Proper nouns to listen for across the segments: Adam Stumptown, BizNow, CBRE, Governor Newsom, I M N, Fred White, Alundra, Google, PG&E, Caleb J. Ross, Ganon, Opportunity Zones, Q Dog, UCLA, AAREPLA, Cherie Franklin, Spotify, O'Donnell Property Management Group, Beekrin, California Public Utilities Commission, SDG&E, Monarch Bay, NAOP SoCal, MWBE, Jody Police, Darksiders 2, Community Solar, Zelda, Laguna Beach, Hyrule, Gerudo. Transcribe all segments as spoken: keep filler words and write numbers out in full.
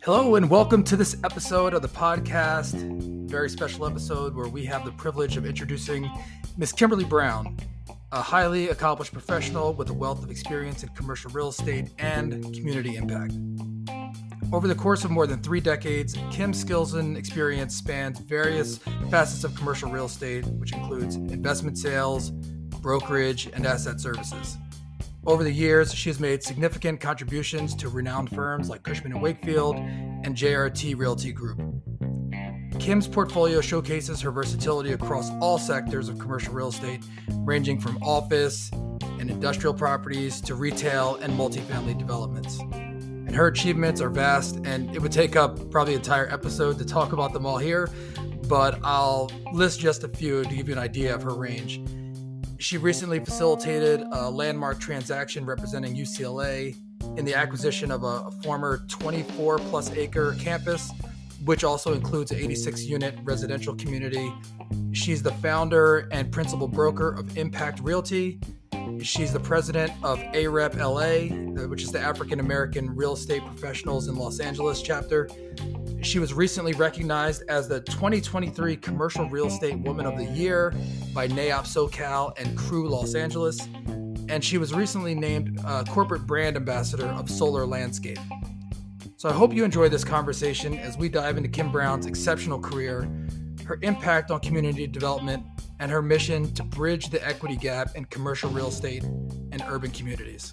Hello and welcome to this episode of the podcast, very special episode where we have the privilege of introducing Miz Kimberly Brown, a highly accomplished professional with a wealth of experience in commercial real estate and community impact. Over the course of more than three decades, Kim's skills and experience spans various facets of commercial real estate, which includes investment sales, brokerage, and asset services. Over the years, she has made significant contributions to renowned firms like Cushman and Wakefield and J R T Realty Group. Kim's portfolio showcases her versatility across all sectors of commercial real estate, ranging from office and industrial properties to retail and multifamily developments. And her achievements are vast, and it would take up probably an entire episode to talk about them all here, but I'll list just a few to give you an idea of her range. She recently facilitated a landmark transaction representing U C L A in the acquisition of a former twenty-four plus acre campus, which also includes an eighty-six unit residential community. She's the founder and principal broker of Impact Realty. She's the president of AAREP L A, which is the African American Real Estate Professionals in Los Angeles chapter. She was recently recognized as the twenty twenty-three Commercial Real Estate Woman of the Year by N A O P SoCal and Crew Los Angeles. And she was recently named uh, Corporate Brand Ambassador of Solar Landscape. So I hope you enjoy this conversation as we dive into Kim Brown's exceptional career, her impact on community development, and her mission to bridge the equity gap in commercial real estate and urban communities.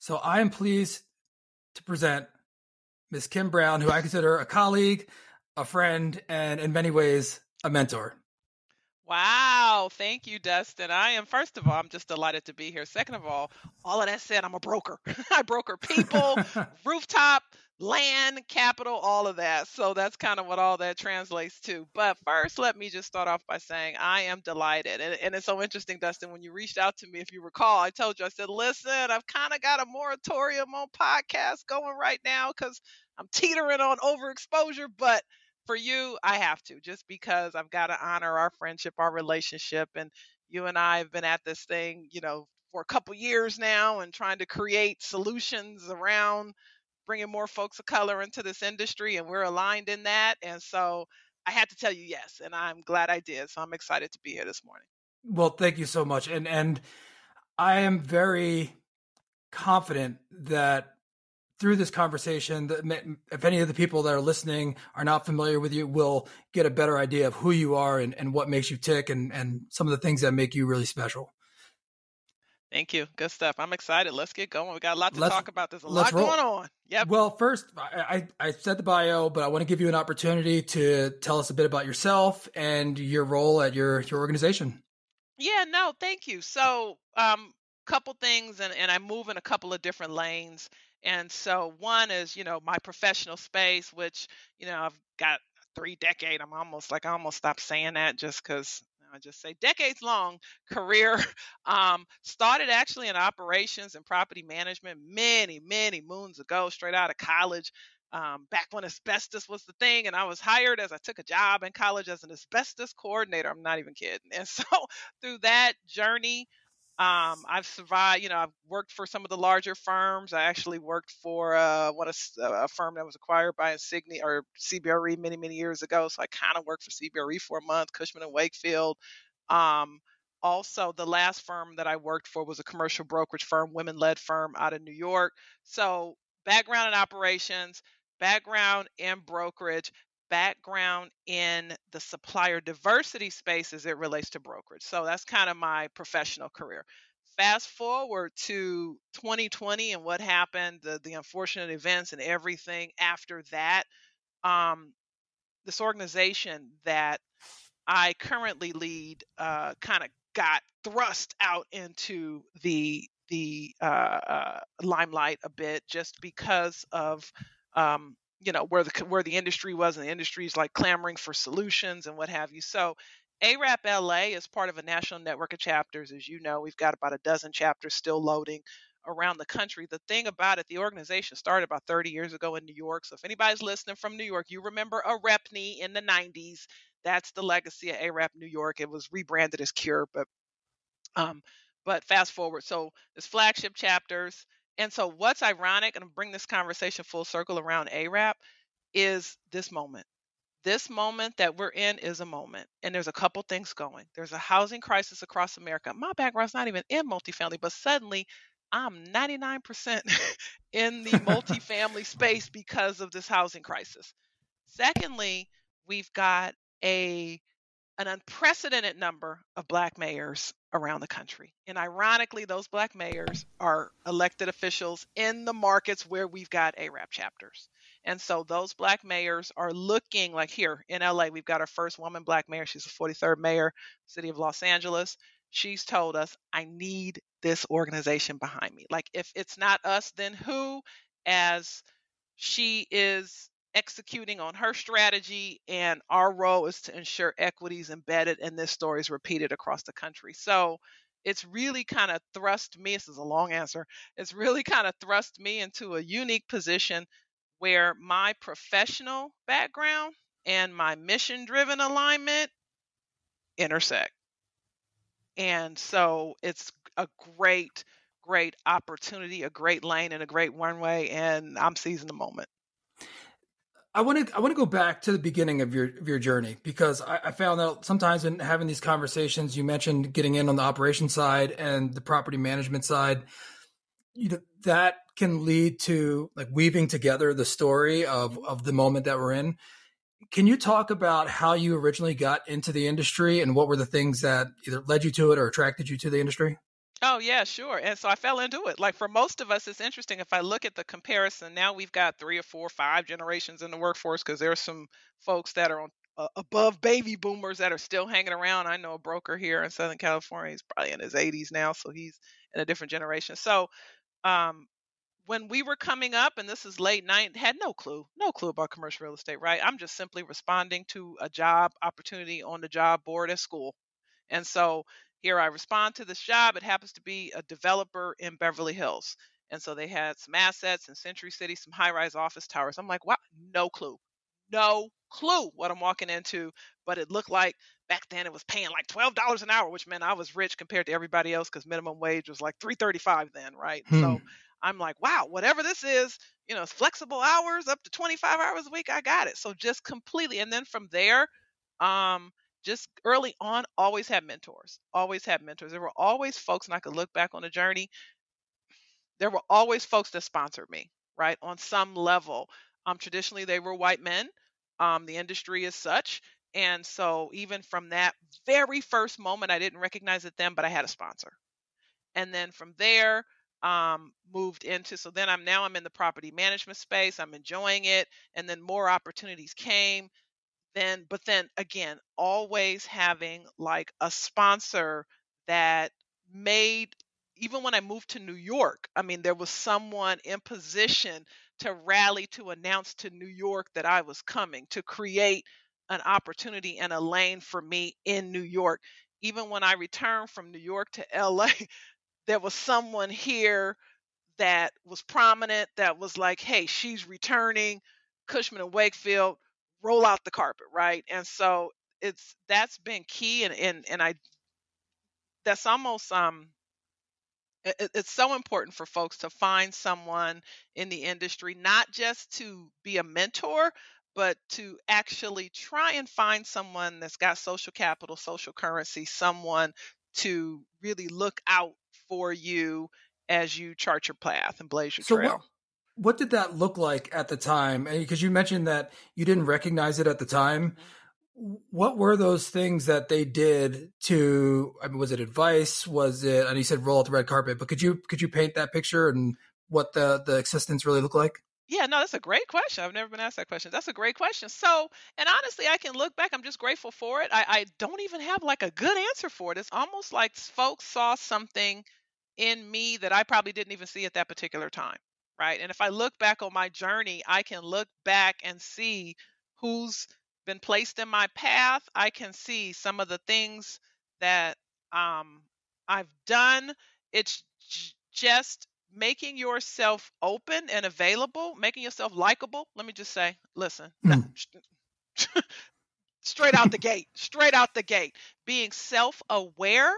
So I am pleased to present Miz Kim Brown, who I consider a colleague, a friend, and in many ways, a mentor. Wow. Thank you, Dustin. I am, first of all, I'm just delighted to be here. Second of all, all of that said, I'm a broker. I broker people, rooftop, land, capital, all of that. So that's kind of what all that translates to. But first, let me just start off by saying I am delighted. And, and it's so interesting, Dustin, when you reached out to me, if you recall, I told you, I said, listen, I've kind of got a moratorium on podcasts going right now because I'm teetering on overexposure. But for you, I have to, just because I've got to honor our friendship, our relationship. And you and I have been at this thing, you know, for a couple years now and trying to create solutions around bringing more folks of color into this industry, and we're aligned in that. And so I had to tell you yes, and I'm glad I did. So I'm excited to be here this morning. Well, thank you so much. And and I am very confident that through this conversation, that if any of the people that are listening are not familiar with you, will get a better idea of who you are and, and what makes you tick and, and some of the things that make you really special. Thank you. Good stuff. I'm excited. Let's get going. We got a lot to let's, talk about. There's a lot roll. going on. Yep. Well, first, I, I, I said the bio, but I want to give you an opportunity to tell us a bit about yourself and your role at your, your organization. Yeah, no, thank you. So um, couple things, and, and I move in a couple of different lanes. And so one is, you know, my professional space, which, you know, I've got three decade. I'm almost like I almost stopped saying that just because I just say decades long career, um, started actually in operations and property management many, many moons ago, straight out of college, um, back when asbestos was the thing. And I was hired as I took a job in college as an asbestos coordinator. I'm not even kidding. And so through that journey, um, I've survived, you know, I've worked for some of the larger firms. I actually worked for uh, what a, a firm that was acquired by Insignia or C B R E many, many years ago. So I kind of worked for C B R E for a month, Cushman and Wakefield. Um, also, the last firm that I worked for was a commercial brokerage firm, women-led firm out of New York. So background in operations, background in brokerage, background in the supplier diversity space as it relates to brokerage. So that's kind of my professional career. Fast forward to twenty twenty and what happened, the, the unfortunate events and everything after that. Um, this organization that I currently lead uh, kind of got thrust out into the, the uh, uh, limelight a bit just because of um, you know, where the where the industry was, and the industry is like clamoring for solutions and what have you. So AAREP L A is part of a national network of chapters. As you know, we've got about a dozen chapters still loading around the country. The thing about it, the organization started about thirty years ago in New York. So if anybody's listening from New York, you remember A R E P N Y in the nineties. That's the legacy of A R E P New York. It was rebranded as CURE, but um, but fast forward. So there's flagship chapters. And so what's ironic, and I'll bring this conversation full circle around A R E P, is this moment. This moment that we're in is a moment, and there's a couple things going. There's a housing crisis across America. My background's not even in multifamily, but suddenly I'm ninety-nine percent in the multifamily space because of this housing crisis. Secondly, we've got a an unprecedented number of Black mayors around the country. And ironically, those Black mayors are elected officials in the markets where we've got A R E P chapters. And so those Black mayors are looking like here in L A, we've got our first woman Black mayor. She's the forty-third mayor, city of Los Angeles. She's told us, I need this organization behind me. Like if it's not us, then who? As she is executing on her strategy, and our role is to ensure equity is embedded, and this story is repeated across the country. So it's really kind of thrust me, this is a long answer, it's really kind of thrust me into a unique position where my professional background and my mission-driven alignment intersect. And so it's a great, great opportunity, a great lane, and a great runway, and I'm seizing the moment. I want to I want to go back to the beginning of your of your journey, because I, I found out sometimes in having these conversations, you mentioned getting in on the operations side and the property management side. You know, that can lead to like weaving together the story of of the moment that we're in. Can you talk about how you originally got into the industry and what were the things that either led you to it or attracted you to the industry? Oh, yeah, sure. And so I fell into it. Like for most of us, it's interesting. If I look at the comparison, now we've got three or four, five generations in the workforce, because there are some folks that are on, uh, above baby boomers that are still hanging around. I know a broker here in Southern California. He's probably in his eighties now, so he's in a different generation. So um, when we were coming up, and this is late night, had no clue, no clue about commercial real estate, right? I'm just simply responding to a job opportunity on the job board at school. And so here I respond to this job. It happens to be a developer in Beverly Hills. And so they had some assets in Century City, some high-rise office towers. I'm like, wow, no clue. No clue what I'm walking into. But it looked like back then it was paying like twelve dollars an hour, which meant I was rich compared to everybody else, because minimum wage was like three thirty-five then, right? Hmm. So I'm like, wow, whatever this is, you know, it's flexible hours, up to twenty-five hours a week, I got it. So just completely. And then from there, um, just early on, always had mentors, always had mentors. There were always folks, and I could look back on the journey, there were always folks that sponsored me, right, on some level. Um, traditionally, they were white men. Um, the industry is such. And so even from that very first moment, I didn't recognize it then, but I had a sponsor. And then from there, um, moved into, so then I'm now I'm in the property management space. I'm enjoying it. And then more opportunities came. Then, but then again, always having like a sponsor that made, even when I moved to New York, I mean, there was someone in position to rally, to announce to New York that I was coming, to create an opportunity and a lane for me in New York. Even when I returned from New York to L A, there was someone here that was prominent that was like, hey, she's returning, Cushman and Wakefield, roll out the carpet, right? And so it's, that's been key. And, and, and I, that's almost, um, it, it's so important for folks to find someone in the industry, not just to be a mentor, but to actually try and find someone that's got social capital, social currency, someone to really look out for you as you chart your path and blaze your so trail. What- What did that look like at the time? Because you mentioned that you didn't recognize it at the time. What were those things that they did to, I mean, was it advice? Was it, and you said roll out the red carpet, but could you, could you paint that picture and what the, the assistance really looked like? Yeah, no, that's a great question. I've never been asked that question. That's a great question. So, and honestly, I can look back. I'm just grateful for it. I, I don't even have like a good answer for it. It's almost like folks saw something in me that I probably didn't even see at that particular time. Right. And if I look back on my journey, I can look back and see who's been placed in my path. I can see some of the things that um, I've done. It's j- just making yourself open and available, making yourself likable. Let me just say, listen, mm. no, straight out the gate, straight out the gate, being self-aware.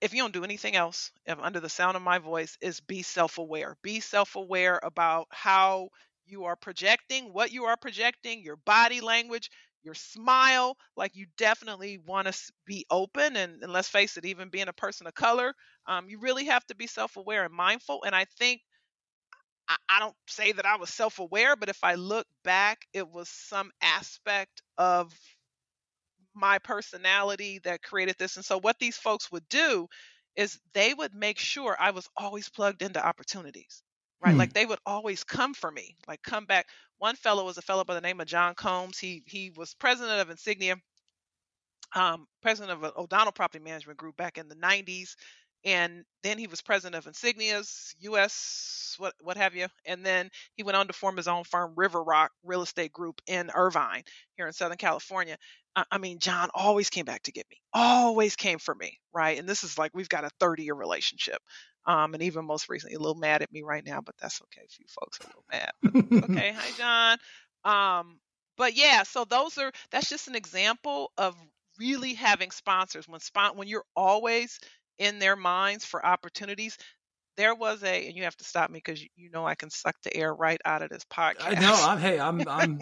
If you don't do anything else, if under the sound of my voice, is be self-aware, be self-aware about how you are projecting, what you are projecting, your body language, your smile. Like, you definitely want to be open. And, and let's face it, even being a person of color, um, you really have to be self-aware and mindful. And I think, I, I don't say that I was self-aware, but if I look back, it was some aspect of my personality that created this. And so what these folks would do is they would make sure I was always plugged into opportunities. Right. Mm. Like, they would always come for me, like come back. One fellow was a fellow by the name of John Combs. He he was president of Insignia, um, president of O'Donnell Property Management Group back in the nineties. And then he was president of Insignia's U S, what what have you. And then he went on to form his own firm, River Rock Real Estate Group in Irvine here in Southern California. I, I mean, John always came back to get me, always came for me. Right. And this is like, we've got a thirty year relationship. Um, and even most recently, a little mad at me right now, but that's okay. A few folks are a little mad. Okay, hi John. Um, but yeah, so those are that's just an example of really having sponsors. When spon- when you're always in their minds for opportunities. There was a, and you have to stop me because you, you know I can suck the air right out of this podcast. I know. I'm hey, I'm I'm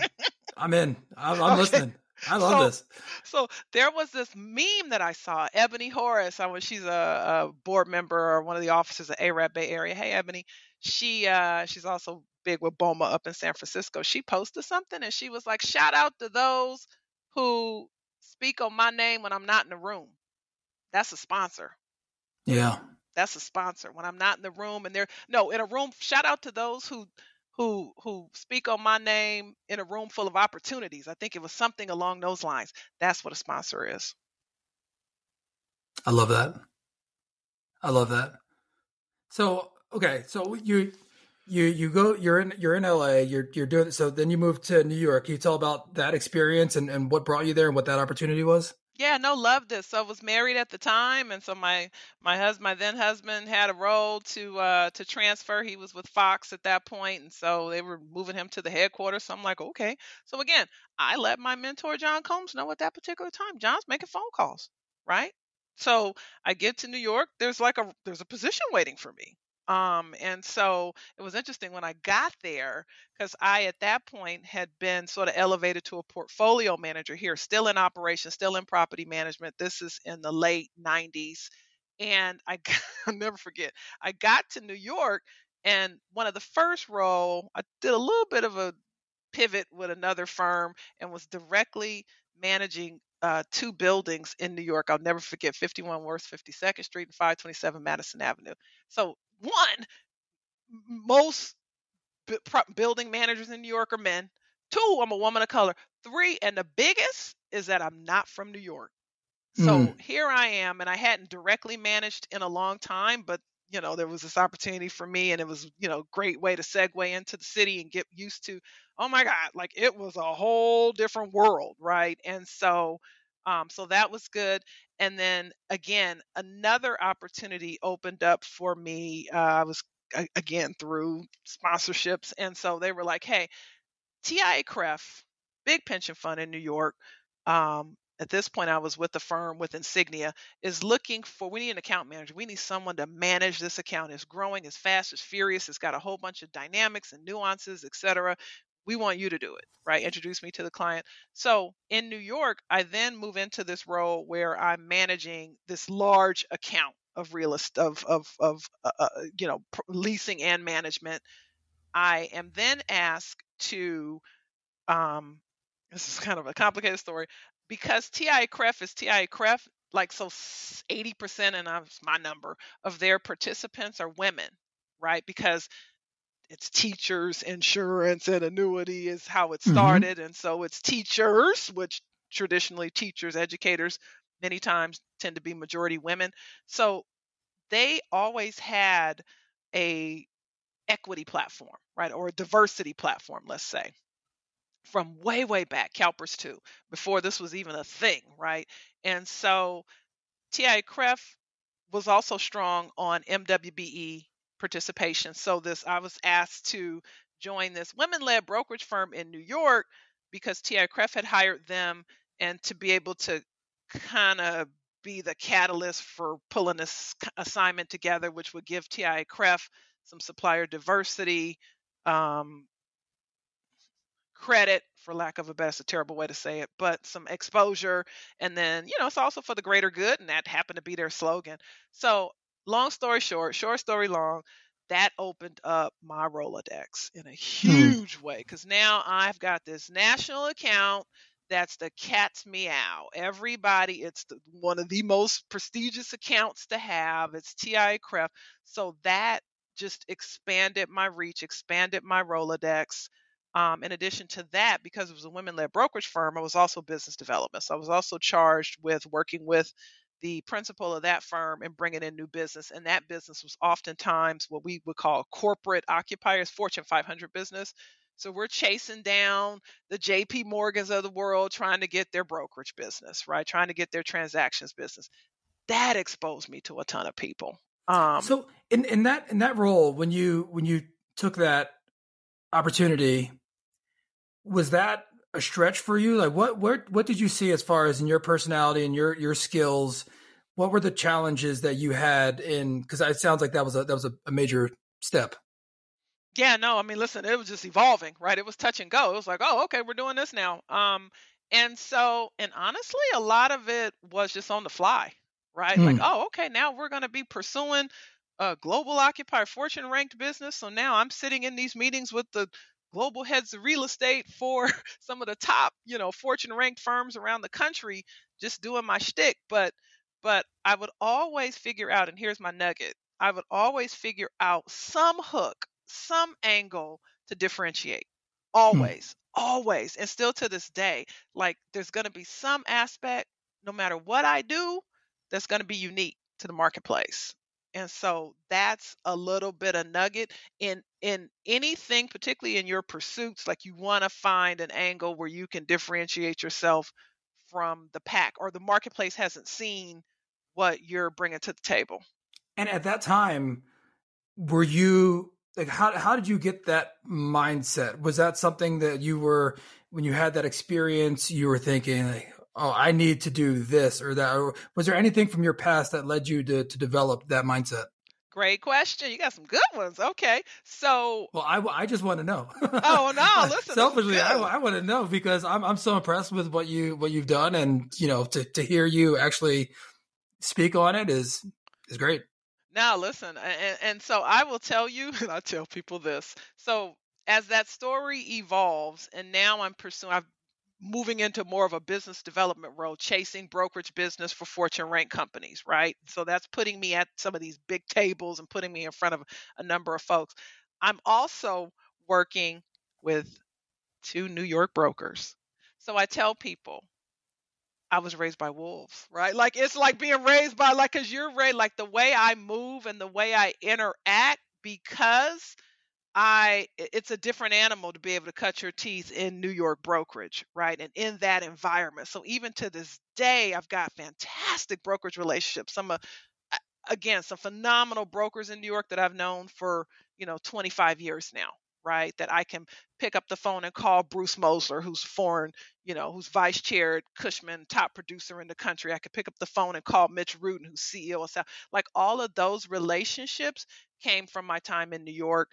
I'm in. I'm, I'm okay. listening. I love so, this. So there was this meme that I saw, Ebony Horace. I was, she's a, a board member or one of the officers at A A R E P Bay Area. Hey, Ebony. She uh, she's also big with BOMA up in San Francisco. She posted something and she was like, shout out to those who speak on my name when I'm not in the room. That's a sponsor. Yeah. That's a sponsor. When I'm not in the room and they're, no, in a room, shout out to those who who who speak on my name in a room full of opportunities. I think it was something along those lines. That's what a sponsor is. I love that. I love that. So, okay. So you, you, you go, you're in, you're in L A, you're, you're doing it. So then you moved to New York. Can you tell about that experience and, and what brought you there and what that opportunity was? Yeah, no, loved it. So I was married at the time. And so my, my husband, my then husband had a role to, uh, to transfer. He was with Fox at that point. And so they were moving him to the headquarters. So I'm like, okay. So again, I let my mentor, John Combs, know at that particular time, John's making phone calls, right? So I get to New York, there's like a, there's a position waiting for me. Um, and so it was interesting when I got there, because I, at that point, had been sort of elevated to a portfolio manager here, still in operations, still in property management. This is in the late nineties. And I got, I'll never forget, I got to New York and one of the first role, I did a little bit of a pivot with another firm and was directly managing Uh, two buildings in New York. I'll never forget fifty-one Worth fifty-second Street and five twenty-seven Madison Avenue. So one, most b- building managers in New York are men. Two, I'm a woman of color. Three, and the biggest is that I'm not from New York. So mm. here I am, and I hadn't directly managed in a long time, but you know, there was this opportunity for me and it was, you know, great way to segue into the city and get used to, oh my God, like it was a whole different world. Right. And so, um, so that was good. And then again, another opportunity opened up for me. Uh, I was a- again through sponsorships. And so they were like, hey, T I A A C R E F, big pension fund in New York. Um, At this point, I was with the firm with Insignia, is looking for, we need an account manager. We need someone to manage this account. It's growing, it's fast, it's furious. It's got a whole bunch of dynamics and nuances, et cetera. We want you to do it, right? Introduce me to the client. So in New York, I then move into this role where I'm managing this large account of real estate, of, of, of uh, uh, you know, leasing and management. I am then asked to, um, this is kind of a complicated story, because T I A A C R E F is T I A A C R E F, like so eighty percent, and that's my number, of their participants are women, right? Because it's teachers, insurance, and annuity is how it started. Mm-hmm. And so it's teachers, which traditionally teachers, educators, many times tend to be majority women. So they always had a equity platform, right? Or a diversity platform, let's say. From way, way back, CalPERS too, before this was even a thing, right? And so T I A A C R E F was also strong on M W B E participation. So this, I was asked to join this women-led brokerage firm in New York because T I A A-C R E F had hired them, and to be able to kind of be the catalyst for pulling this assignment together, which would give T I A A-C R E F some supplier diversity, um, credit, for lack of a better, it's a terrible way to say it, but some exposure. And then, you know, it's also for the greater good, and that happened to be their slogan. So long story short, short story long, that opened up my Rolodex in a huge hmm. way, because now I've got this national account that's the cat's meow. Everybody, it's the, one of the most prestigious accounts to have. It's T I A A-C R E F. So that just expanded my reach, expanded my Rolodex. Um, in addition to that, because it was a women-led brokerage firm, I was also business development. So I was also charged with working with the principal of that firm and bringing in new business. And that business was oftentimes what we would call corporate occupiers, Fortune five hundred business. So we're chasing down the J P Morgans of the world, trying to get their brokerage business, right? Trying to get their transactions business. That exposed me to a ton of people. Um, so in, in that in that role, when you when you took that opportunity, was that a stretch for you? Like what what what did you see as far as in your personality and your your skills? What were the challenges that you had in, because it sounds like that was a that was a, a major step. Yeah, no, I mean, listen, it was just evolving, right? It was touch and go. It was like, oh, okay, we're doing this now. Um, and so, and honestly, a lot of it was just on the fly, right? Mm. Like, oh, okay, now we're going to be pursuing a global occupier fortune ranked business. So now I'm sitting in these meetings with the global heads of real estate for some of the top, you know, fortune ranked firms around the country, just doing my shtick. But, but I would always figure out, and here's my nugget, I would always figure out some hook, some angle to differentiate, always, hmm. always. And still to this day, like there's going to be some aspect, no matter what I do, that's going to be unique to the marketplace. And so that's a little bit of nugget in, in anything, particularly in your pursuits, like you want to find an angle where you can differentiate yourself from the pack, or the marketplace hasn't seen what you're bringing to the table. And at that time, were you, like, how how did you get that mindset? Was that something that you were, when you had that experience, you were thinking, like, oh, I need to do this or that? Or was there anything from your past that led you to to develop that mindset? Great question. You got some good ones. Okay. So. Well, I, I just want to know. Oh, no. Listen. Selfishly, I, I want to know, because I'm I'm so impressed with what, you, what you've done. And, you know, to, to hear you actually speak on it is is great. Now, listen, and, and so I will tell you, and I tell people this. So as that story evolves, and now I'm pursuing, I'm moving into more of a business development role, chasing brokerage business for Fortune ranked companies, right? So that's putting me at some of these big tables and putting me in front of a number of folks. I'm also working with two New York brokers. So I tell people, I was raised by wolves, right? Like, it's like being raised by, like, because you're raised, like the way I move and the way I interact, because I, it's a different animal to be able to cut your teeth in New York brokerage, right? And in that environment. So even to this day, I've got fantastic brokerage relationships. Some, uh, again, some phenomenal brokers in New York that I've known for, you know, twenty-five years now, right? That I can pick up the phone and call Bruce Mosler, who's foreign, you know, who's vice chair at Cushman, top producer in the country. I could pick up the phone and call Mitch Rudin, who's C E O of South. Like, all of those relationships came from my time in New York,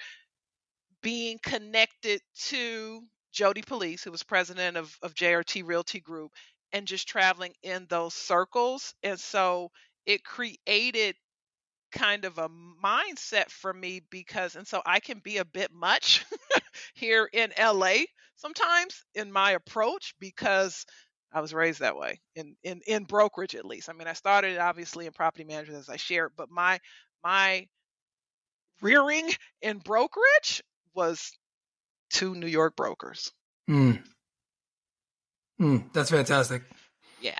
being connected to Jody Police, who was president of, of J R T Realty Group, and just traveling in those circles. And so it created kind of a mindset for me, because, and so I can be a bit much here in L A sometimes in my approach, because I was raised that way in, in, in brokerage, at least. I mean, I started obviously in property management, as I shared, but my, my rearing in brokerage was two New York brokers. Mm. Mm, that's fantastic. Yeah.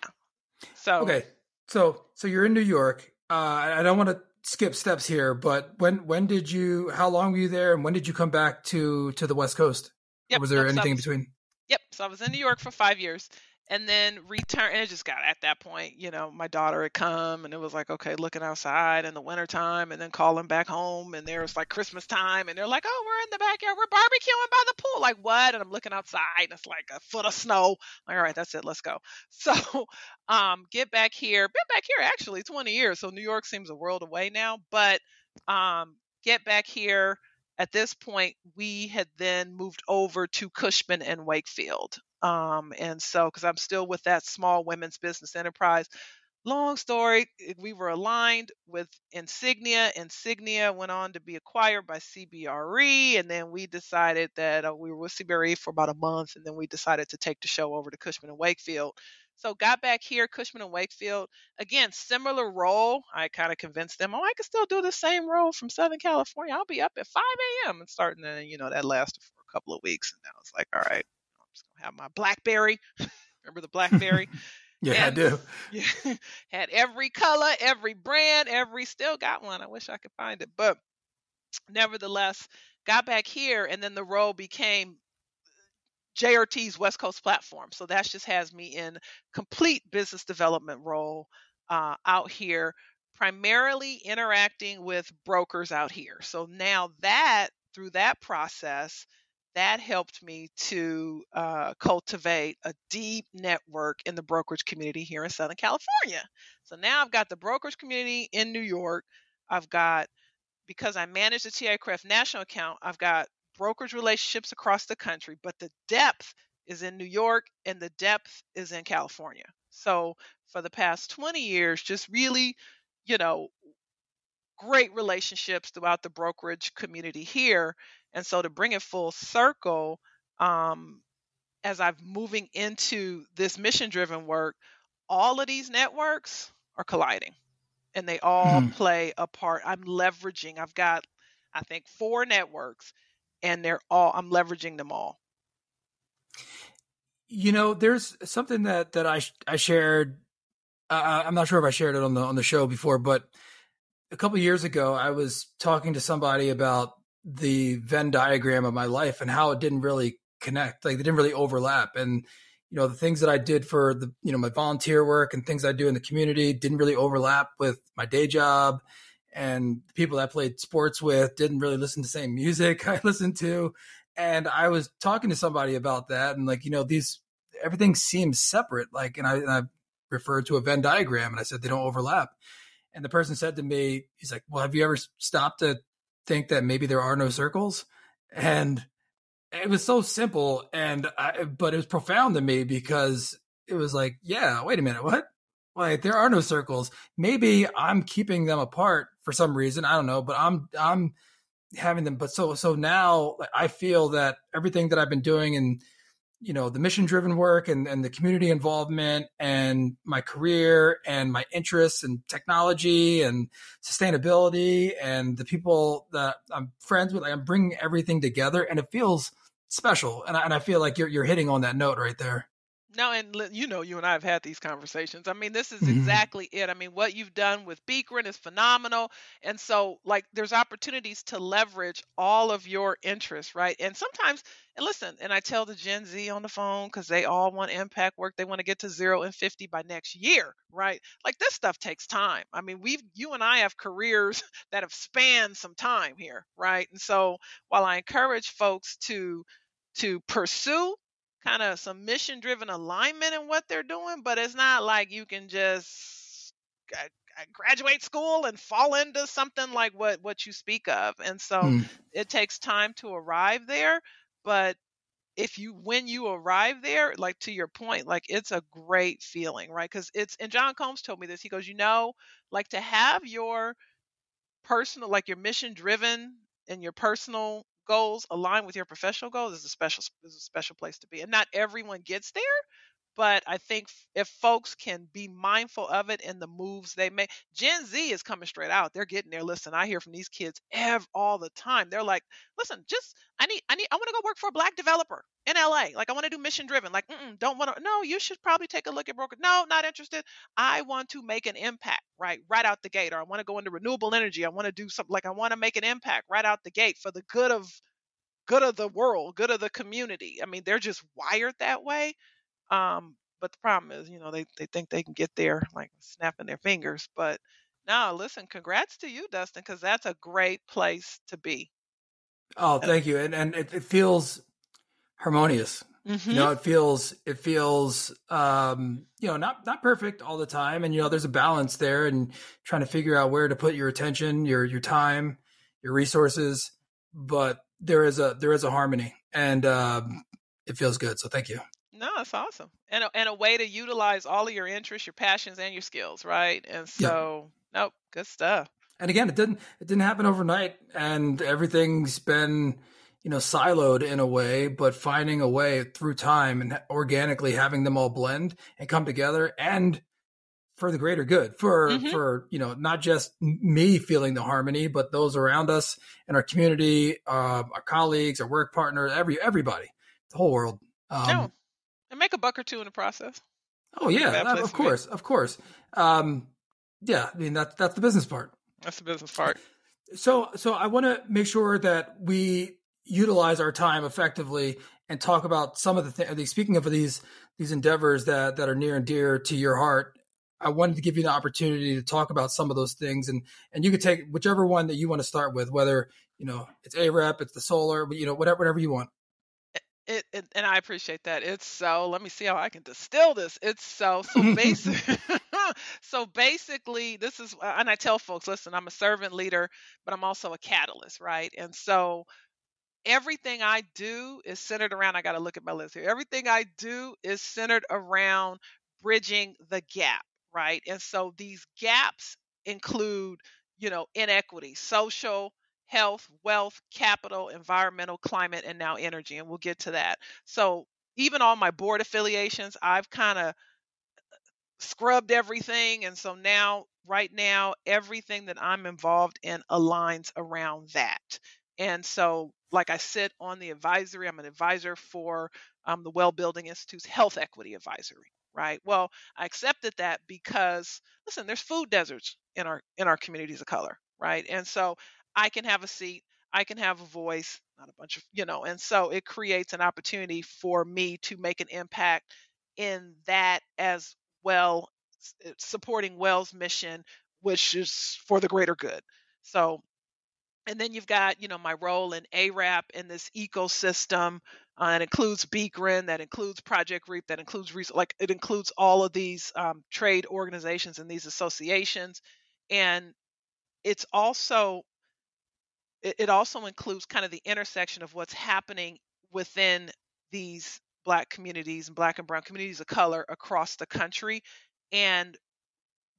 So, okay. So, so you're in New York. Uh, I don't want to skip steps here, but when, when did you, how long were you there, and when did you come back to, to the West Coast? Yep. Or was there yep, anything so was, in between? Yep. So I was in New York for five years, and then return. And it just got at that point, you know, my daughter had come and it was like, okay, looking outside in the wintertime, and then calling back home. And there was like Christmas time and they're like, oh, we're in the backyard. We're barbecuing by the pool. Like, what? And I'm looking outside and it's like a foot of snow. Like, all right, that's it. Let's go. So um, get back here. Been back here actually twenty years. So New York seems a world away now, but um, get back here. At this point, we had then moved over to Cushman and Wakefield. Um, and so, because I'm still with that small women's business enterprise. Long story, we were aligned with Insignia. Insignia went on to be acquired by C B R E. And then we decided that uh, we were with C B R E for about a month. And then we decided to take the show over to Cushman and Wakefield. So got back here, Cushman and Wakefield. Again, similar role. I kind of convinced them, oh, I can still do the same role from Southern California. I'll be up at five a.m. and starting, and you know, that lasted for a couple of weeks. And I was like, all right, I'm just going to have my Blackberry. Remember the Blackberry? Yeah, and, I do. Yeah, had every color, every brand, every, still got one. I wish I could find it. But nevertheless, got back here, and then the role became J R T's West Coast platform. So that just has me in complete business development role uh, out here, primarily interacting with brokers out here. So now that, through that process, that helped me to uh, cultivate a deep network in the brokerage community here in Southern California. So now I've got the brokerage community in New York. I've got, because I manage the T I A A-C R E F national account, I've got brokerage relationships across the country, but the depth is in New York and the depth is in California. So for the past twenty years, just really, you know, great relationships throughout the brokerage community here. And so to bring it full circle, um, as I'm moving into this mission-driven work, all of these networks are colliding and they all mm. play a part. I'm leveraging, I've got, I think, four networks. And they're all, I'm leveraging them all. You know, there's something that, that I, I shared. Uh, I'm not sure if I shared it on the, on the show before, but a couple of years ago, I was talking to somebody about the Venn diagram of my life and how it didn't really connect. Like, they didn't really overlap. And, you know, the things that I did for the, you know, my volunteer work and things I do in the community didn't really overlap with my day job. And the people that I played sports with didn't really listen to the same music I listened to. And I was talking to somebody about that. And like, you know, these, everything seems separate. Like, and I, and I referred to a Venn diagram and I said, they don't overlap. And the person said to me, he's like, well, have you ever stopped to think that maybe there are no circles? And it was so simple. And I, but it was profound to me because it was like, yeah, wait a minute. What? Like, there are no circles. Maybe I'm keeping them apart for some reason. I don't know, but I'm, I'm having them. But so, so now I feel that everything that I've been doing and, you know, the mission driven work and, and the community involvement and my career and my interests in technology and sustainability and the people that I'm friends with, like, I'm bringing everything together and it feels special. And I, and I feel like you're, you're hitting on that note right there. No, and you know, you and I have had these conversations. I mean, this is mm-hmm. exactly it. I mean, what you've done with Beekrin is phenomenal. And so, like, there's opportunities to leverage all of your interests, right? And sometimes, and listen, and I tell the Gen Z on the phone, because they all want impact work. They want to get to zero and fifty by next year, right? Like, this stuff takes time. I mean, we've, you and I have careers that have spanned some time here, right? And so while I encourage folks to to pursue kind of some mission-driven alignment in what they're doing, but it's not like you can just graduate school and fall into something like what, what you speak of. And so mm. it takes time to arrive there. But if you, when you arrive there, like, to your point, like, it's a great feeling, right? Because it's, and John Combs told me this, he goes, you know, like, to have your personal, like, your mission-driven and your personal goals align with your professional goals is a special is a special place to be. And not everyone gets there, but I think if folks can be mindful of it and the moves they make, Gen Z is coming straight out. They're getting there. Listen, I hear from these kids ev- all the time. They're like, listen, just, I need, I need, I want to go work for a Black developer in L A. Like, I want to do mission driven. Like, mm-mm, don't want to, no, you should probably take a look at broker. No, not interested. I want to make an impact, right? Right out the gate. Or I want to go into renewable energy. I want to do something, like, I want to make an impact right out the gate for the good of, good of the world, good of the community. I mean, they're just wired that way. Um, But the problem is, you know, they, they think they can get there like snapping their fingers. But no, listen, congrats to you, Dustin, because that's a great place to be. Oh, thank you. And and it, it feels harmonious. Mm-hmm. You know, it feels, it feels, um, you know, not, not perfect all the time. And, you know, there's a balance there and trying to figure out where to put your attention, your, your time, your resources, but there is a, there is a harmony and, um, it feels good. So thank you. No, it's awesome. And a, and a way to utilize all of your interests, your passions and your skills. Right. And so, yeah. Nope, good stuff. And again, it didn't, it didn't happen overnight and everything's been, you know, siloed in a way, but finding a way through time and organically having them all blend and come together and for the greater good for, mm-hmm. for, you know, not just me feeling the harmony, but those around us and our community, uh, our colleagues, our work partner, every, everybody, the whole world. Um, no. And make a buck or two in the process. Oh yeah. That, of course. Of course. Um, yeah. I mean, that's, that's the business part. That's the business part. So, so I want to make sure that we utilize our time effectively and talk about some of the things. Speaking of these, these endeavors that, that are near and dear to your heart, I wanted to give you the opportunity to talk about some of those things and, and you could take whichever one that you want to start with, whether, you know, it's A A R E P, it's the solar, but you know, whatever, whatever you want. It, it, and I appreciate that. It's so, let me see how I can distill this. It's so, so basic. So basically this is, and I tell folks, listen, I'm a servant leader, but I'm also a catalyst. Right. And so, everything I do is centered around, I got to look at my list here. Everything I do is centered around bridging the gap, right? And so these gaps include, you know, inequity, social, health, wealth, capital, environmental, climate, and now energy. And we'll get to that. So even on my board affiliations, I've kind of scrubbed everything. And so now, right now, everything that I'm involved in aligns around that. And so, like I sit on the advisory, I'm an advisor for um, the Well Building Institute's Health Equity Advisory, right? Well, I accepted that because, listen, there's food deserts in our in our communities of color, right? And so I can have a seat, I can have a voice, not a bunch of, you know, and so it creates an opportunity for me to make an impact in that as well, supporting Well's mission, which is for the greater good. So, and then you've got, you know, my role in A A R E P and this ecosystem. Uh, it includes Beekrin, that includes Project REAP, that includes Res- like it includes all of these um, trade organizations and these associations, and it's also it, it also includes kind of the intersection of what's happening within these Black communities and Black and Brown communities of color across the country, and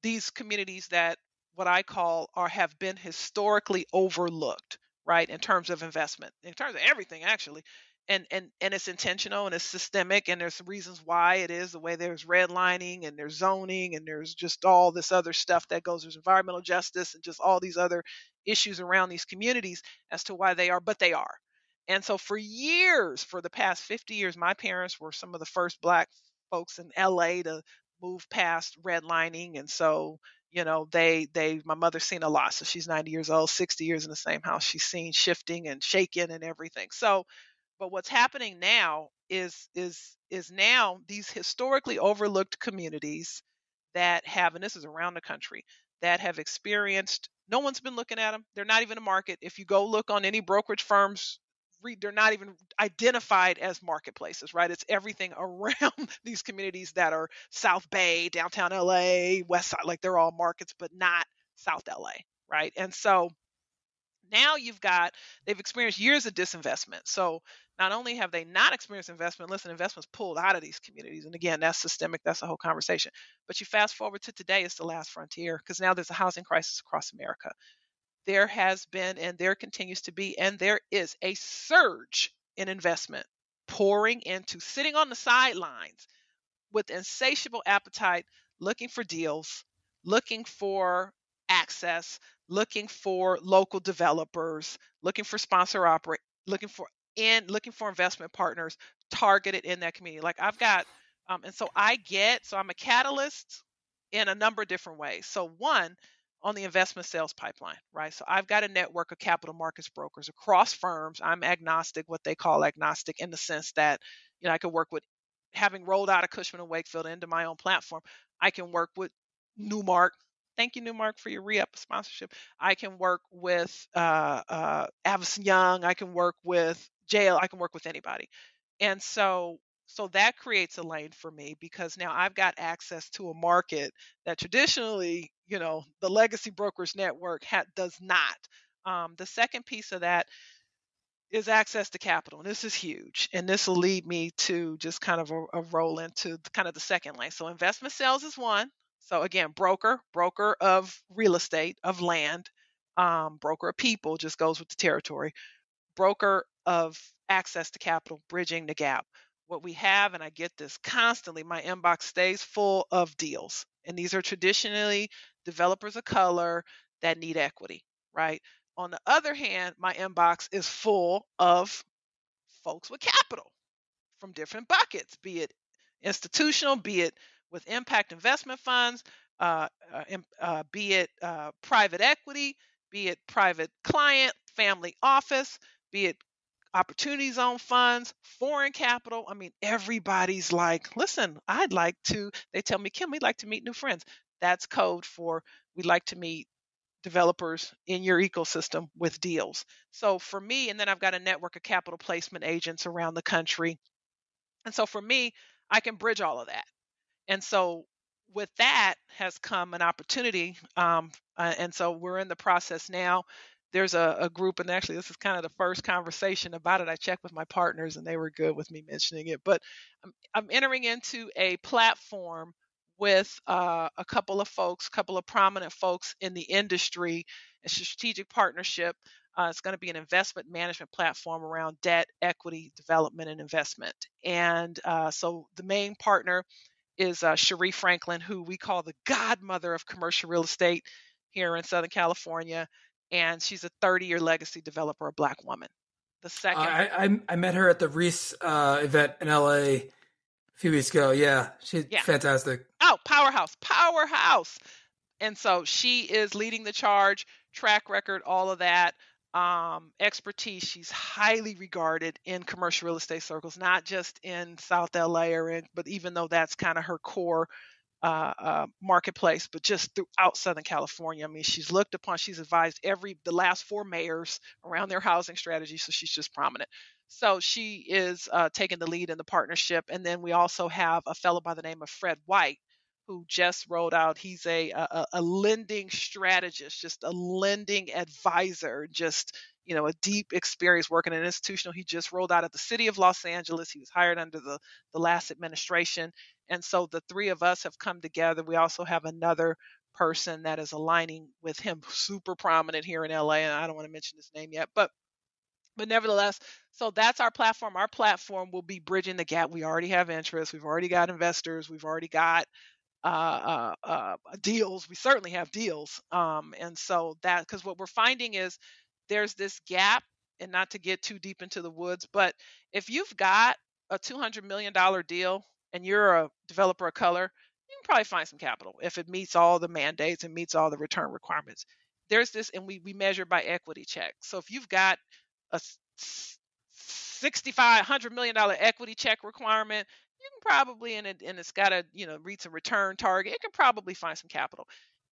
these communities that what I call are have been historically overlooked, right, in terms of investment, in terms of everything, actually. And and and it's intentional and it's systemic and there's reasons why it is the way there's redlining and there's zoning and there's just all this other stuff that goes, there's environmental justice and just all these other issues around these communities as to why they are, but they are. And so for years, for the past fifty years, my parents were some of the first Black folks in L A to move past redlining. And so you know, they, they, my mother's seen a lot. So she's ninety years old, sixty years in the same house. She's seen shifting and shaking and everything. So, but what's happening now is, is, is now these historically overlooked communities that have, and this is around the country, that have experienced, no one's been looking at them. They're not even a market. If you go look on any brokerage firms, they're not even identified as marketplaces, right? It's everything around these communities that are South Bay, downtown L A, West Side, like they're all markets, but not South L A, right? And so now you've got, they've experienced years of disinvestment. So not only have they not experienced investment, listen, investment's pulled out of these communities. And again, that's systemic, that's a whole conversation. But you fast forward to today, it's the last frontier because now there's a housing crisis across America. There has been, and there continues to be, and there is a surge in investment pouring into sitting on the sidelines with insatiable appetite, looking for deals, looking for access, looking for local developers, looking for sponsor operate, looking for in, looking for investment partners targeted in that community. Like I've got, um, and so I get, so I'm a catalyst in a number of different ways. So one, on the investment sales pipeline, right? So I've got a network of capital markets brokers across firms. I'm agnostic, what they call agnostic, in the sense that, you know, I could work with having rolled out of Cushman and Wakefield into my own platform, I can work with Newmark. Thank you, Newmark, for your re-up sponsorship. I can work with uh, uh, Avison Young. I can work with Jail. I can work with anybody. And so so that creates a lane for me, because now I've got access to a market that traditionally, you know, the legacy brokers network ha- does not. Um, the second piece of that is access to capital. And this is huge. And this will lead me to just kind of a, a roll into kind of the second lane. So investment sales is one. So again, broker, broker of real estate, of land, um, broker of people, just goes with the territory, broker of access to capital, bridging the gap. What we have, and I get this constantly, my inbox stays full of deals. And these are traditionally developers of color that need equity, right? On the other hand, my inbox is full of folks with capital from different buckets, be it institutional, be it with impact investment funds, uh, uh, uh, be it uh, private equity, be it private client, family office, be it opportunity zone funds, foreign capital. I mean, everybody's like, listen, I'd like to, they tell me, Kim, we'd like to meet new friends. That's code for we'd like to meet developers in your ecosystem with deals. So for me, and then I've got a network of capital placement agents around the country. And so for me, I can bridge all of that. And so with that has come an opportunity. Um, uh, and so we're in the process now. There's a, a group, and actually this is kind of the first conversation about it. I checked with my partners and they were good with me mentioning it. But I'm, I'm entering into a platform with uh, a couple of folks, a couple of prominent folks in the industry. It's a strategic partnership. Uh, it's going to be an investment management platform around debt, equity, development, and investment. And uh, so the main partner is uh, Cherie Franklin, who we call the godmother of commercial real estate here in Southern California. And she's a thirty-year legacy developer, a Black woman. The second, uh, I, I I met her at the Reese uh, event in L A a few weeks ago. Yeah, she's yeah. fantastic. Oh, powerhouse, powerhouse. And so she is leading the charge, track record, all of that. Um, expertise. She's highly regarded in commercial real estate circles, not just in South L A or in, but even though that's kind of her core uh, uh, marketplace, but just throughout Southern California. I mean, she's looked upon, she's advised every, the last four mayors around their housing strategy. So she's just prominent. So she is uh, taking the lead in the partnership. And then we also have a fellow by the name of Fred White, who just rolled out, he's a, a a lending strategist, just a lending advisor, just, you know, a deep experience working in an institutional. He just rolled out of the city of Los Angeles. He was hired under the, the last administration. And so the three of us have come together. We also have another person that is aligning with him, super prominent here in L A. And I don't want to mention his name yet, but But nevertheless, so that's our platform. Our platform will be bridging the gap. We already have interest. We've already got investors. We've already got Uh, uh, uh, deals. We certainly have deals. Um, and so that, because what we're finding is there's this gap, and not to get too deep into the woods, but if you've got a two hundred million dollars deal and you're a developer of color, you can probably find some capital if it meets all the mandates and meets all the return requirements. There's this, and we, we measure by equity check. So if you've got a sixty-five hundred million dollars equity check requirement, you can probably, and, it, and it's got to, you know, reach a return target, it can probably find some capital.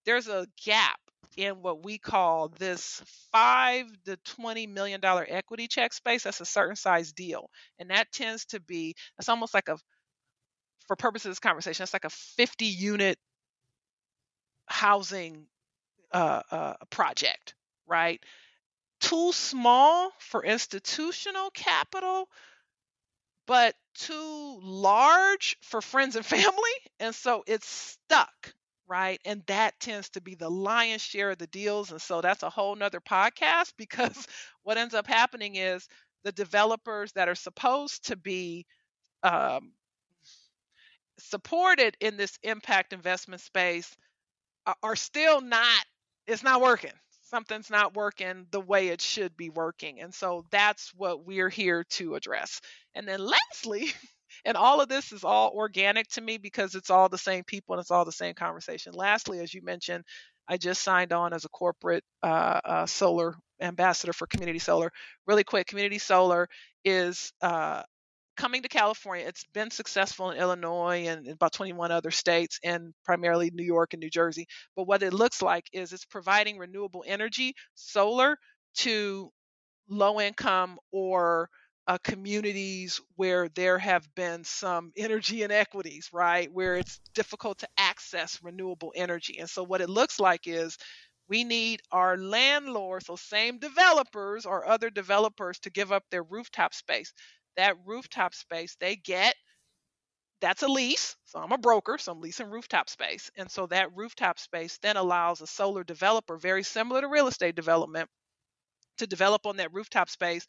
There's a gap in what we call this five to twenty million dollars equity check space. That's a certain size deal. And that tends to be, it's almost like a, for purposes of this conversation, it's like a fifty unit housing uh, uh, project, right? Too small for institutional capital, but too large for friends and family. And so it's stuck, right? And that tends to be the lion's share of the deals. And so that's a whole nother podcast, because what ends up happening is the developers that are supposed to be um, supported in this impact investment space are, are still not, it's not working. Something's not working the way it should be working. And so that's what we're here to address. And then lastly, and all of this is all organic to me because it's all the same people and it's all the same conversation. Lastly, as you mentioned, I just signed on as a corporate uh, uh, solar ambassador for Community Solar. Really quick, Community Solar is uh, coming to California. It's been successful in Illinois and about twenty-one other states, and primarily New York and New Jersey. But what it looks like is it's providing renewable energy, solar, to low-income or uh, communities where there have been some energy inequities, right, where it's difficult to access renewable energy. And so what it looks like is we need our landlords, those same developers or other developers, to give up their rooftop space. That rooftop space they get, that's a lease. So I'm a broker, so I'm leasing rooftop space. And so that rooftop space then allows a solar developer, very similar to real estate development, to develop on that rooftop space,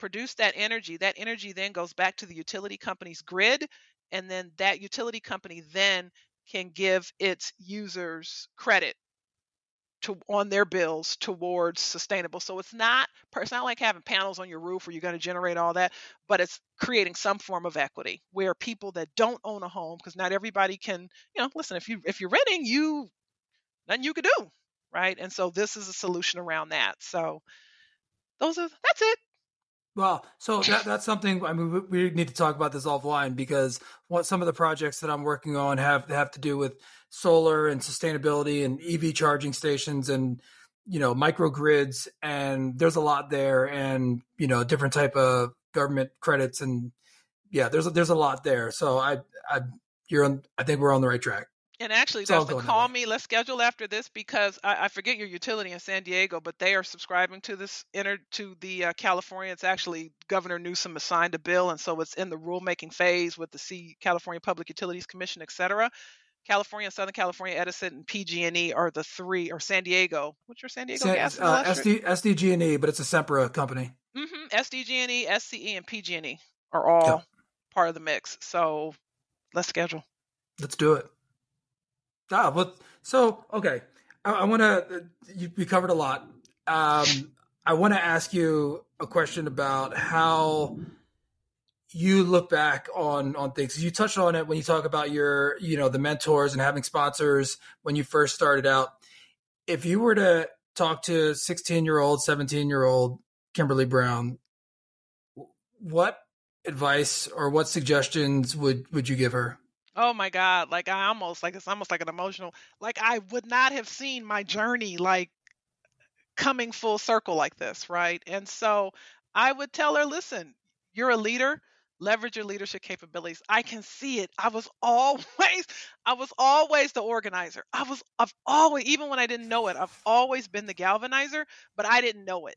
produce that energy. That energy then goes back to the utility company's grid, and then that utility company then can give its users credit to, on their bills towards sustainable. So it's not it's not like having panels on your roof where you're going to generate all that, but it's creating some form of equity where people that don't own a home, because not everybody can, you know, listen, if you if you're renting, you nothing you could do, right? And so this is a solution around that. So those are that's it. Well, so that, that's something, I mean, we need to talk about this offline, because what some of the projects that I'm working on have have to do with solar and sustainability and E V charging stations and, you know, microgrids, and there's a lot there, and, you know, different type of government credits, and yeah, there's a, there's a lot there. So I, I, you're on, I think we're on the right track. And actually, so Dustin, call me. Let's schedule after this, because I, I forget your utility in San Diego, but they are subscribing to this to the uh, California. It's actually Governor Newsom assigned a bill, and so it's in the rulemaking phase with the C, California Public Utilities Commission, et cetera. California, Southern California, Edison, and P G and E are the three, or San Diego. What's your San Diego San, gas? Uh, S D, S D G and E, but it's a Sempra company. Mm-hmm. S D G and E, S C E, and P G and E are all yep. part of the mix. So let's schedule. Let's do it. Ah, well, so, okay. I, I want to, you, you covered a lot. Um, I want to ask you a question about how you look back on, on things. You touched on it when you talk about your, you know, the mentors and having sponsors when you first started out. If you were to talk to sixteen-year-old, seventeen-year-old Kimberly Brown, what advice or what suggestions would, would you give her? Oh my God. Like I almost like, it's almost like an emotional, like I would not have seen my journey, like coming full circle like this. Right. And so I would tell her, listen, you're a leader, leverage your leadership capabilities. I can see it. I was always, I was always the organizer. I was, I've always, even when I didn't know it, I've always been the galvanizer, but I didn't know it.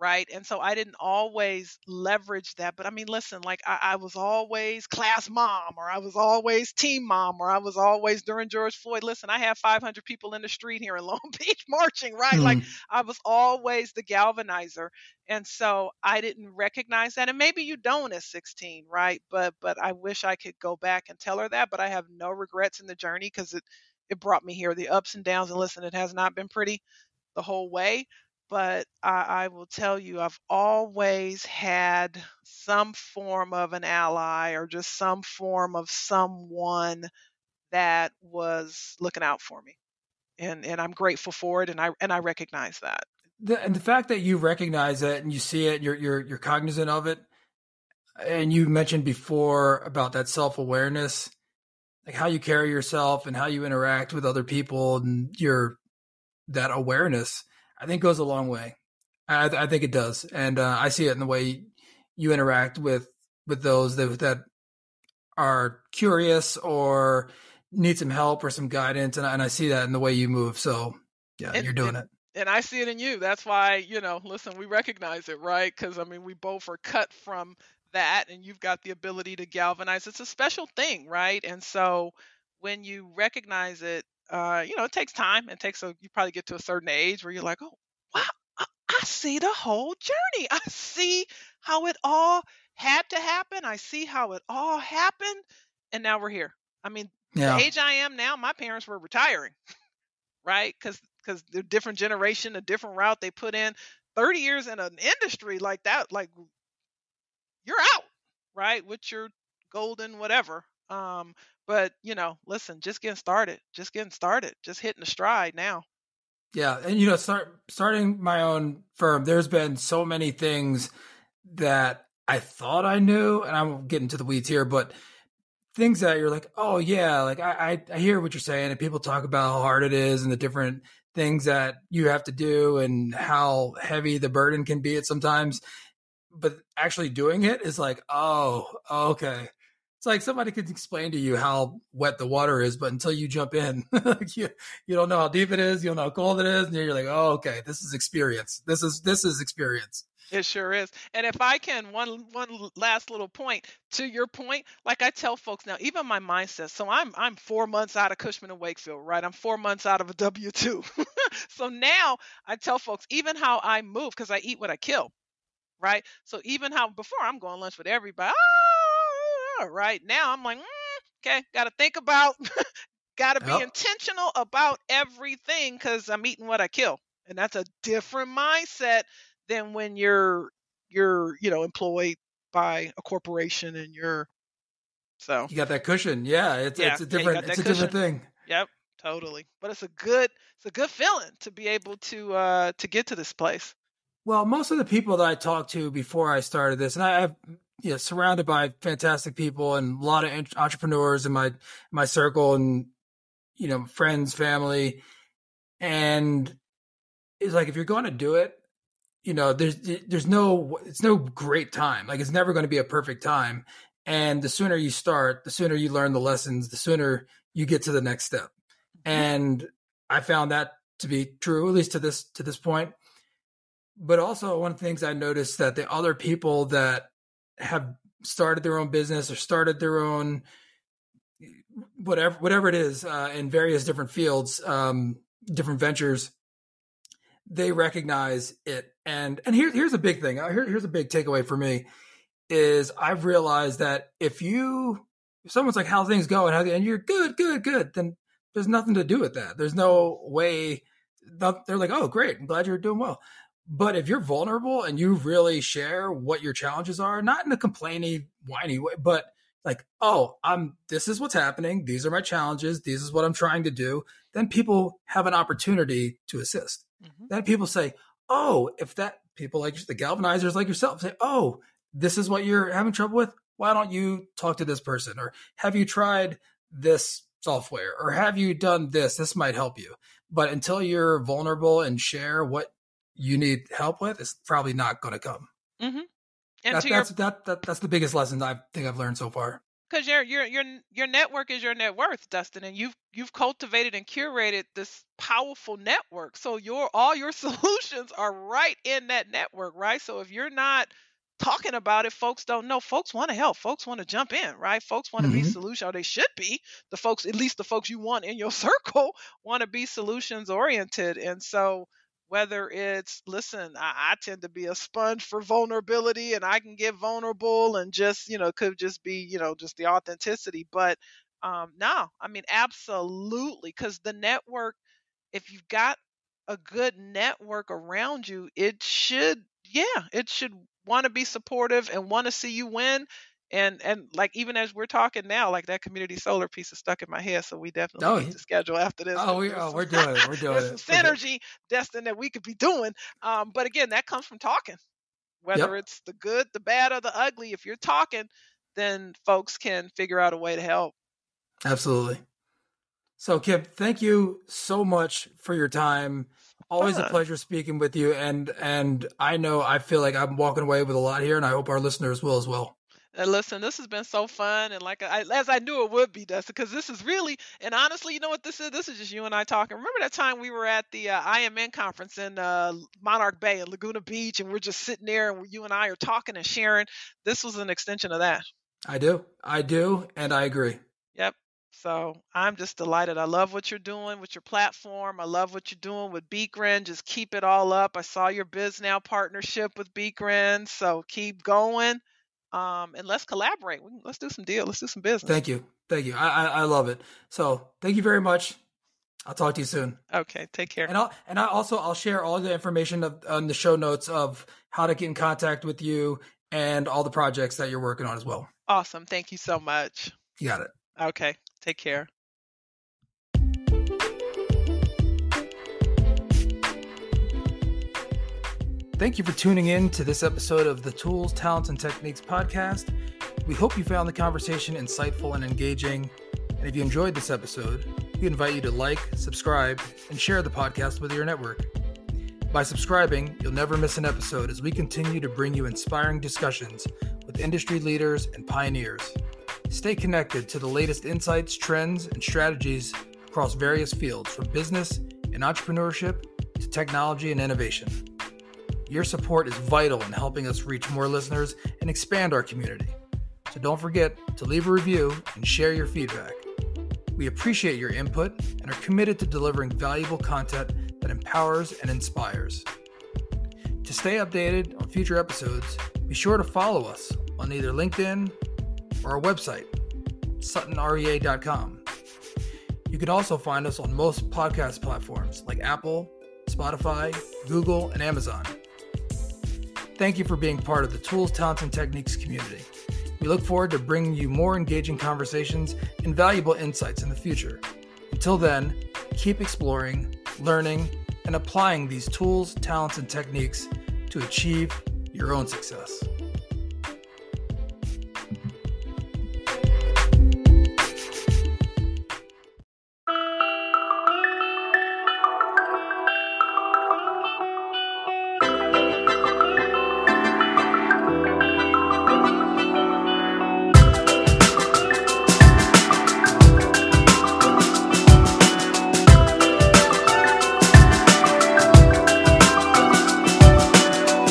Right. And so I didn't always leverage that. But I mean, listen, like I, I was always class mom, or I was always team mom, or I was always during George Floyd. Listen, I have five hundred people in the street here in Long Beach marching. Right. Mm-hmm. Like I was always the galvanizer. And so I didn't recognize that. And maybe you don't at sixteen. Right. But but I wish I could go back and tell her that. But I have no regrets in the journey, because it, it brought me here, the ups and downs. And listen, it has not been pretty the whole way. But I, I will tell you, I've always had some form of an ally, or just some form of someone that was looking out for me, and and I'm grateful for it, and I and I recognize that. The, and the fact that you recognize it and you see it, you're you're you're cognizant of it, and you mentioned before about that self-awareness, like how you carry yourself and how you interact with other people, and your that awareness. I think goes a long way. I, I think it does. And uh, I see it in the way you interact with, with those that, that are curious or need some help or some guidance. And, and I see that in the way you move. So yeah, and, you're doing and, it. And I see it in you. That's why, you know, listen, we recognize it, right? Because I mean, we both are cut from that, and you've got the ability to galvanize. It's a special thing, right? And so when you recognize it, Uh, you know, it takes time. It takes a, you probably get to a certain age where you're like, oh, wow, I, I see the whole journey. I see how it all had to happen. I see how it all happened. And now we're here. I mean, yeah. The age I am now, my parents were retiring, right? Because because they're different generation, a different route they put in. thirty years in an industry like that, like you're out, right? With your golden whatever. Um, but you know, listen, just getting started, just getting started, just hitting the stride now. Yeah. And, you know, start starting my own firm, there's been so many things that I thought I knew, and I'm getting to the weeds here, but things that you're like, oh yeah, like I, I, I hear what you're saying, and people talk about how hard it is and the different things that you have to do and how heavy the burden can be at sometimes, but actually doing it is like, oh, okay. It's like somebody could explain to you how wet the water is, but until you jump in, like you, you don't know how deep it is. You don't know how cold it is. And you're like, oh, okay, this is experience. This is, this is experience. It sure is. And if I can, one one last little point to your point, like I tell folks now, even my mindset. So I'm I'm four months out of Cushman and Wakefield, right? I'm four months out of a W two. So now I tell folks, even how I move, because I eat what I kill, right? So even how before I'm going lunch with everybody, ah, right? Now I'm like, mm, okay, got to think about, got to be yep. intentional about everything because I'm eating what I kill. And that's a different mindset than when you're you're you know employed by a corporation and you're so you got that cushion. Yeah, it's yeah, it's a different yeah, it's a cushion. different thing. Yep, totally. But it's a good it's a good feeling to be able to uh, to get to this place. Well, most of the people that I talked to before I started this, and I, I've you know, surrounded by fantastic people and a lot of entrepreneurs in my my circle and you know friends, family, and it's like if you're going to do it. You know, there's, there's no, it's no great time. Like it's never going to be a perfect time. And the sooner you start, the sooner you learn the lessons, the sooner you get to the next step. And I found that to be true, at least to this, to this point. But also one of the things I noticed that the other people that have started their own business or started their own, whatever, whatever it is, uh, in various different fields, um, different ventures, they recognize it. And and here's here's a big thing. Here, here's a big takeaway for me is I've realized that if you if someone's like how things go and how they, and you're good, good, good, then there's nothing to do with that. There's no way. They're like, oh, great, I'm glad you're doing well. But if you're vulnerable and you really share what your challenges are, not in a complaining, whiny way, but like, oh, I'm this is what's happening. These are my challenges. This is what I'm trying to do. Then people have an opportunity to assist. Mm-hmm. Then people say, oh, if that people like the galvanizers like yourself say, oh, this is what you're having trouble with. Why don't you talk to this person? Or have you tried this software? Or have you done this? This might help you. But until you're vulnerable and share what you need help with, it's probably not going to come. Mm-hmm. And that, to that's, your... that, that, that's the biggest lesson I think I've learned so far. Because your your your your network is your net worth, Dustin, and you've you've cultivated and curated this powerful network. So your all your solutions are right in that network, right? So if you're not talking about it, folks don't know. Folks want to help. Folks want to jump in, right? Folks want to mm-hmm. be solution, or they should be. The folks, at least the folks you want in your circle, want to be solutions oriented, and so. Whether it's, listen, I, I tend to be a sponge for vulnerability and I can get vulnerable and just, you know, it could just be, you know, just the authenticity. But um, no, I mean, absolutely. Because the network, if you've got a good network around you, it should, yeah, it should want to be supportive and want to see you win. And and like even as we're talking now, like that community solar piece is stuck in my head, so we definitely oh, need to schedule after this. Oh, we, oh we're doing it. We're doing it. Some synergy, Destin, that we could be doing. Um, but again, that comes from talking. Whether yep. it's the good, the bad, or the ugly, if you're talking, then folks can figure out a way to help. Absolutely. So Kim, thank you so much for your time. Always Fun. a pleasure speaking with you. And and I know I feel like I'm walking away with a lot here, and I hope our listeners will as well. And listen, this has been so fun. And like, I, as I knew it would be, Dustin, because this is really, and honestly, you know what this is? This is just you and I talking. Remember that time we were at the uh, I M N conference in uh, Monarch Bay in Laguna Beach, and we're just sitting there and you and I are talking and sharing. This was an extension of that. I do. I do. And I agree. Yep. So I'm just delighted. I love what you're doing with your platform. I love what you're doing with Beekrin. Just keep it all up. I saw your BizNow partnership with Beekrin. So keep going. Um, and let's collaborate. We can, let's do some deal. Let's do some business. Thank you. Thank you. I, I, I love it. So thank you very much. I'll talk to you soon. Okay. Take care. And I'll, and I also, I'll share all the information of, on the show notes of how to get in contact with you and all the projects that you're working on as well. Awesome. Thank you so much. You got it. Okay. Take care. Thank you for tuning in to this episode of the Tools, Talents, and Techniques podcast. We hope you found the conversation insightful and engaging. And if you enjoyed this episode, we invite you to like, subscribe, and share the podcast with your network. By subscribing, you'll never miss an episode as we continue to bring you inspiring discussions with industry leaders and pioneers. Stay connected to the latest insights, trends, and strategies across various fields, from business and entrepreneurship to technology and innovation. Your support is vital in helping us reach more listeners and expand our community. So don't forget to leave a review and share your feedback. We appreciate your input and are committed to delivering valuable content that empowers and inspires. To stay updated on future episodes, be sure to follow us on either LinkedIn or our website, sutton rea dot com. You can also find us on most podcast platforms like Apple, Spotify, Google, and Amazon. Thank you for being part of the Tools, Talents, and Techniques community. We look forward to bringing you more engaging conversations and valuable insights in the future. Until then, keep exploring, learning, and applying these tools, talents, and techniques to achieve your own success.